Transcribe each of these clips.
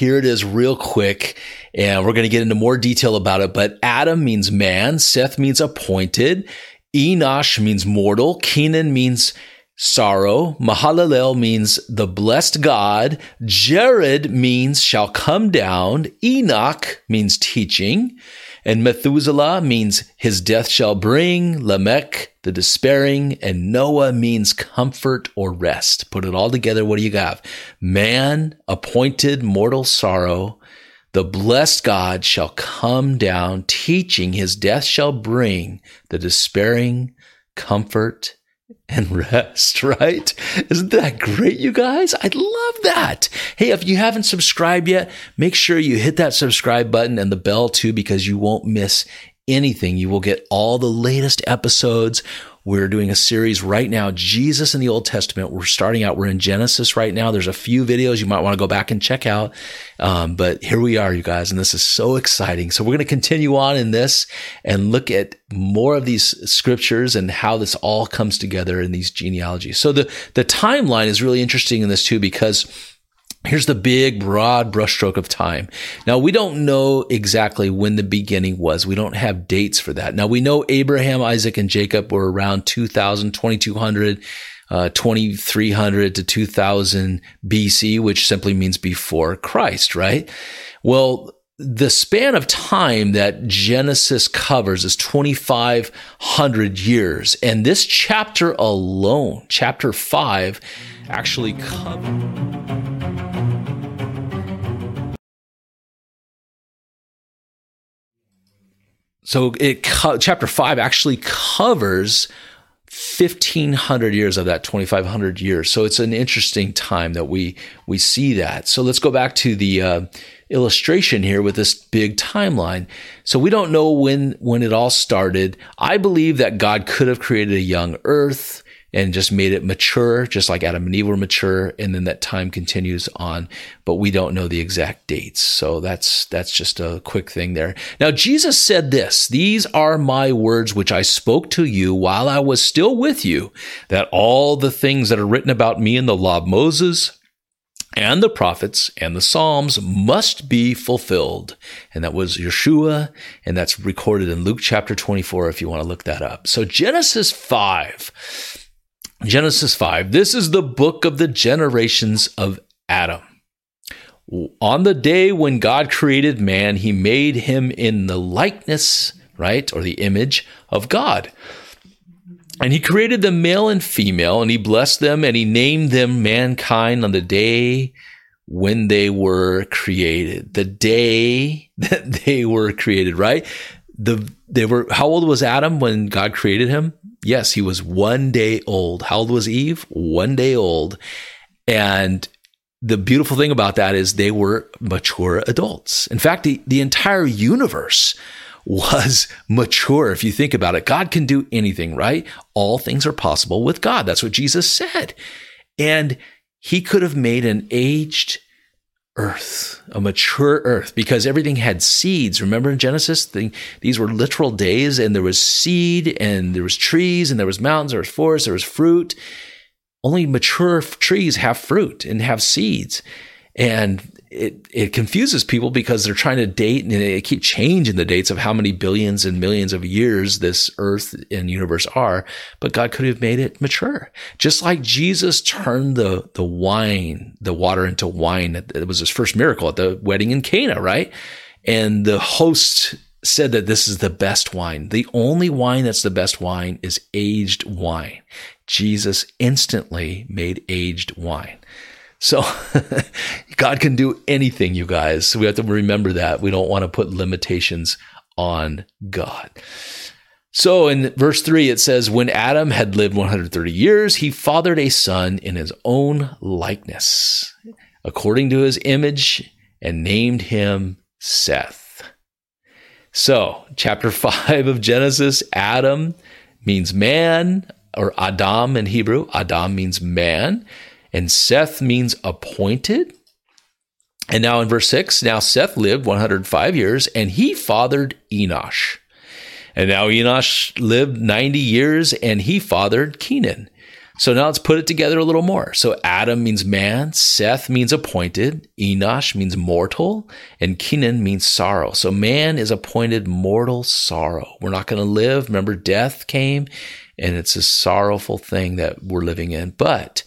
here it is real quick, and we're going to get into more detail about it. But Adam means man, Seth means appointed, Enosh means mortal, Kenan means sorrow, Mahalalel means the blessed God, Jared means shall come down, Enoch means teaching, and Methuselah means his death shall bring, Lamech, the despairing, and Noah means comfort or rest. Put it all together, what do you have? Man, appointed, mortal sorrow, the blessed God shall come down, teaching, his death shall bring, the despairing, comfort, and rest, right? Isn't that great, you guys? I love that. Hey, if you haven't subscribed yet, make sure you hit that subscribe button and the bell too, because you won't miss anything. You will get all the latest episodes. We're doing a series right now, Jesus in the Old Testament. We're starting out. We're in Genesis right now. There's a few videos you might want to go back and check out. But here we are, you guys, and this is so exciting. So we're going to continue on in this and look at more of these scriptures and how this all comes together in these genealogies. So the timeline is really interesting in this too, because here's the big, broad brushstroke of time. Now, we don't know exactly when the beginning was. We don't have dates for that. Now, we know Abraham, Isaac, and Jacob were around 2000, 2200, 2300 to 2000 BC, which simply means before Christ, right? Well, the span of time that Genesis covers is 2,500 years. And this chapter alone, chapter 5, actually covers... So chapter 5 actually covers 1,500 years of that 2,500 years. So it's an interesting time that we see that. So let's go back to the illustration here with this big timeline. So we don't know when it all started. I believe that God could have created a young earth and just made it mature, just like Adam and Eve were mature, and then that time continues on, but we don't know the exact dates. So that's just a quick thing there. Now, Jesus said this, "These are my words which I spoke to you while I was still with you, that all the things that are written about me in the law of Moses and the prophets and the Psalms must be fulfilled." And that was Yeshua, and that's recorded in Luke chapter 24 if you want to look that up. So Genesis 5, this is the book of the generations of Adam. On the day when God created man, he made him in the likeness, right, or the image of God. And he created them male and female, and he blessed them, and he named them mankind on the day when they were created. The day that they were created, right? How old was Adam when God created him? Yes, he was 1 day old. How old was Eve? 1 day old. And the beautiful thing about that is they were mature adults. In fact, the entire universe was mature. If you think about it, God can do anything, right? All things are possible with God. That's what Jesus said. And he could have made an aged earth, a mature earth, because everything had seeds. Remember in Genesis, these were literal days, and there was seed, and there was trees, and there was mountains, there was forests, there was fruit. Only mature trees have fruit and have seeds. And it confuses people because they're trying to date, and they keep changing the dates of how many billions and millions of years this earth and universe are, but God could have made it mature. Just like Jesus turned the water into wine. It was his first miracle at the wedding in Cana, right? And the host said that this is the best wine. The only wine that's the best wine is aged wine. Jesus instantly made aged wine. So God can do anything, you guys. So we have to remember that. We don't want to put limitations on God. So in verse 3, it says, "When Adam had lived 130 years, he fathered a son in his own likeness, according to his image, and named him Seth." So chapter 5 of Genesis, Adam means man, or Adam in Hebrew. Adam means man. And Seth means appointed. And now in verse 6, "Now Seth lived 105 years, and he fathered Enosh. And now Enosh lived 90 years, and he fathered Kenan. So now let's put it together a little more. So Adam means man, Seth means appointed, Enosh means mortal, and Kenan means sorrow. So man is appointed mortal sorrow. We're not going to live. Remember, death came, and it's a sorrowful thing that we're living in, but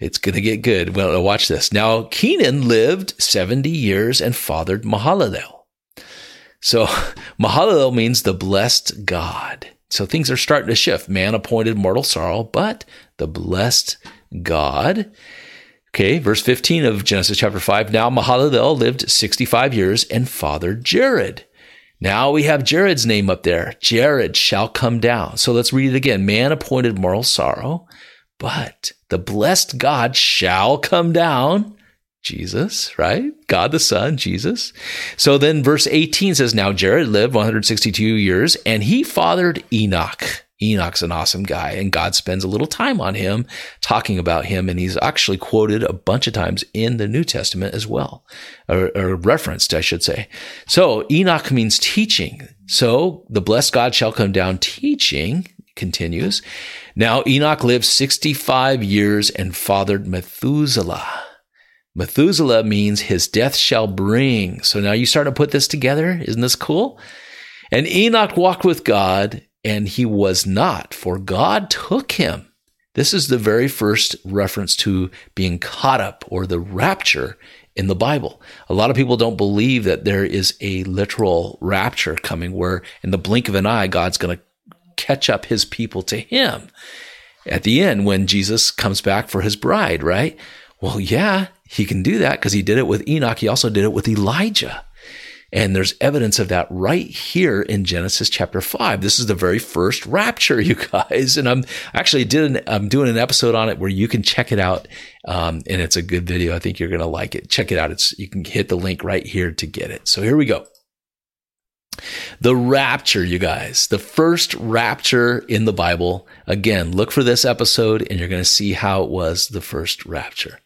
it's going to get good. Well, watch this. Now, Kenan lived 70 years and fathered Mahalalel. So Mahalalel means the blessed God. So things are starting to shift. Man appointed mortal sorrow, but the blessed God. Okay, verse 15 of Genesis chapter 5. Now Mahalalel lived 65 years and fathered Jared. Now we have Jared's name up there. Jared shall come down. So let's read it again. Man appointed mortal sorrow, but the blessed God shall come down. Jesus, right? God the Son, Jesus. So then verse 18 says, now Jared lived 162 years, and he fathered Enoch. Enoch's an awesome guy, and God spends a little time on him, talking about him, and he's actually quoted a bunch of times in the New Testament as well, or referenced, I should say. So Enoch means teaching. So the blessed God shall come down teaching, continues. Now Enoch lived 65 years and fathered Methuselah. Methuselah means his death shall bring. So now you start to put this together. Isn't this cool? And Enoch walked with God, and he was not, for God took him. This is the very first reference to being caught up or the rapture in the Bible. A lot of people don't believe that there is a literal rapture coming where in the blink of an eye, God's going to catch up his people to him at the end when Jesus comes back for his bride, right? Well, yeah, he can do that because he did it with Enoch. He also did it with Elijah. And there's evidence of that right here in Genesis chapter 5. This is the very first rapture, you guys. And I'm doing an episode on it where you can check it out. And it's a good video. I think you're going to like it. Check it out. You can hit the link right here to get it. So here we go. The rapture, you guys, the first rapture in the Bible. Again, look for this episode and you're going to see how it was the first rapture.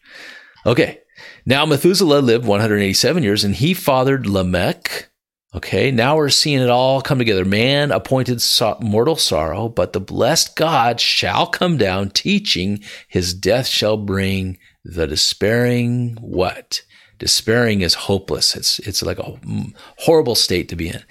Okay, now Methuselah lived 187 years, and he fathered Lamech. Okay, now we're seeing it all come together. Man appointed mortal sorrow, but the blessed God shall come down, teaching his death shall bring the despairing what? Despairing is hopeless. It's like a horrible state to be in.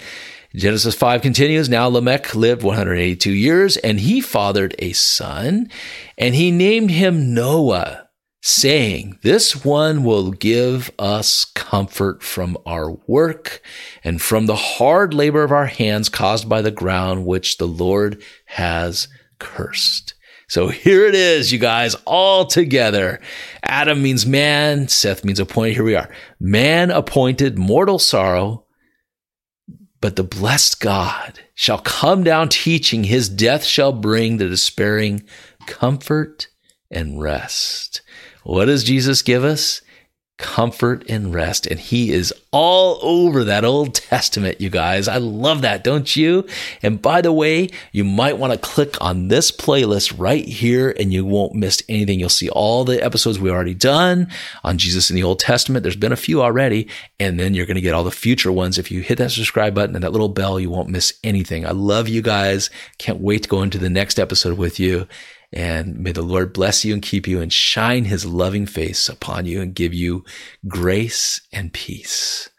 Genesis 5 continues. Now Lamech lived 182 years, and he fathered a son, and he named him Noah, saying, this one will give us comfort from our work and from the hard labor of our hands caused by the ground which the Lord has cursed. So here it is, you guys, all together. Adam means man, Seth means appointed. Here we are. Man appointed mortal sorrow, but the blessed God shall come down teaching, his death shall bring the despairing comfort and rest. What does Jesus give us? Comfort and rest. And he is all over that Old Testament, you guys. I love that, don't you? And by the way, you might want to click on this playlist right here and you won't miss anything. You'll see all the episodes we've already done on Jesus in the Old Testament. There's been a few already. And then you're going to get all the future ones. If you hit that subscribe button and that little bell, you won't miss anything. I love you guys. Can't wait to go into the next episode with you. And may the Lord bless you and keep you and shine his loving face upon you and give you grace and peace.